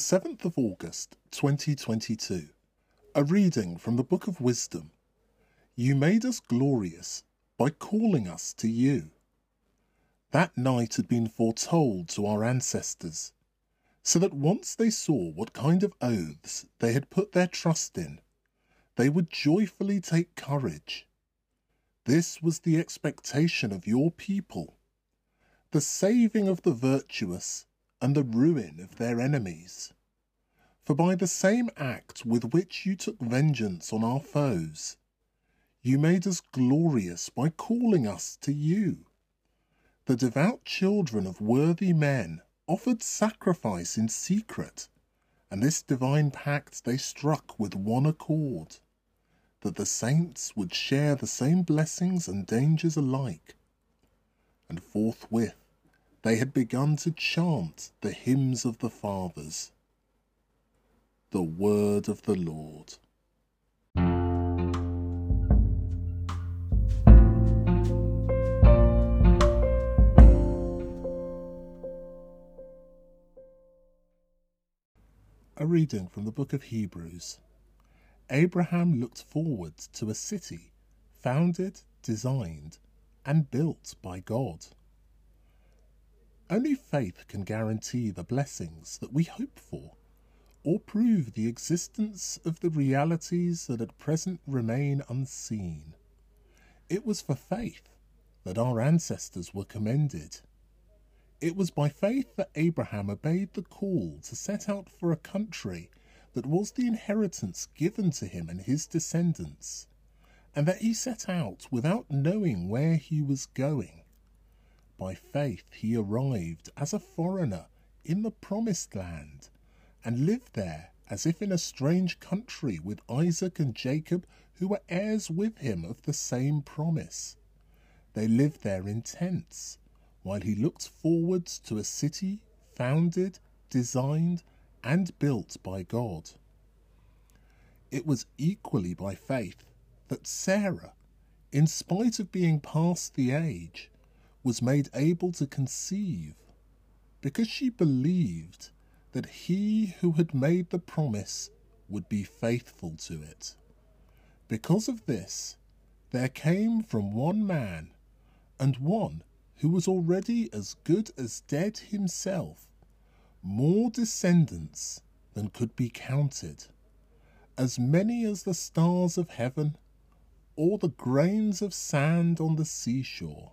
the 7th of August, 2022. A reading from the Book of Wisdom. You made us glorious by calling us to you. That night had been foretold to our ancestors, so that once they saw what kind of oaths they had put their trust in, they would joyfully take courage. This was the expectation of your people, the saving of the virtuous and the ruin of their enemies. For by the same act with which you took vengeance on our foes, you made us glorious by calling us to you. The devout children of worthy men offered sacrifice in secret, and this divine pact they struck with one accord, that the saints would share the same blessings and dangers alike. And forthwith they had begun to chant the hymns of the fathers. The word of the Lord. A reading from the Book of Hebrews. Abraham looked forward to a city founded, designed, and built by God. Only faith can guarantee the blessings that we hope for, or prove the existence of the realities that at present remain unseen. It was for faith that our ancestors were commended. It was by faith that Abraham obeyed the call to set out for a country that was the inheritance given to him and his descendants, and that he set out without knowing where he was going. By faith he arrived as a foreigner in the promised land, and lived there as if in a strange country with Isaac and Jacob, who were heirs with him of the same promise. They lived there in tents, while he looked forward to a city founded, designed, and built by God. It was equally by faith that Sarah, in spite of being past the age, was made able to conceive, because she believed that he who had made the promise would be faithful to it. Because of this, there came from one man, and one who was already as good as dead himself, more descendants than could be counted, as many as the stars of heaven or the grains of sand on the seashore.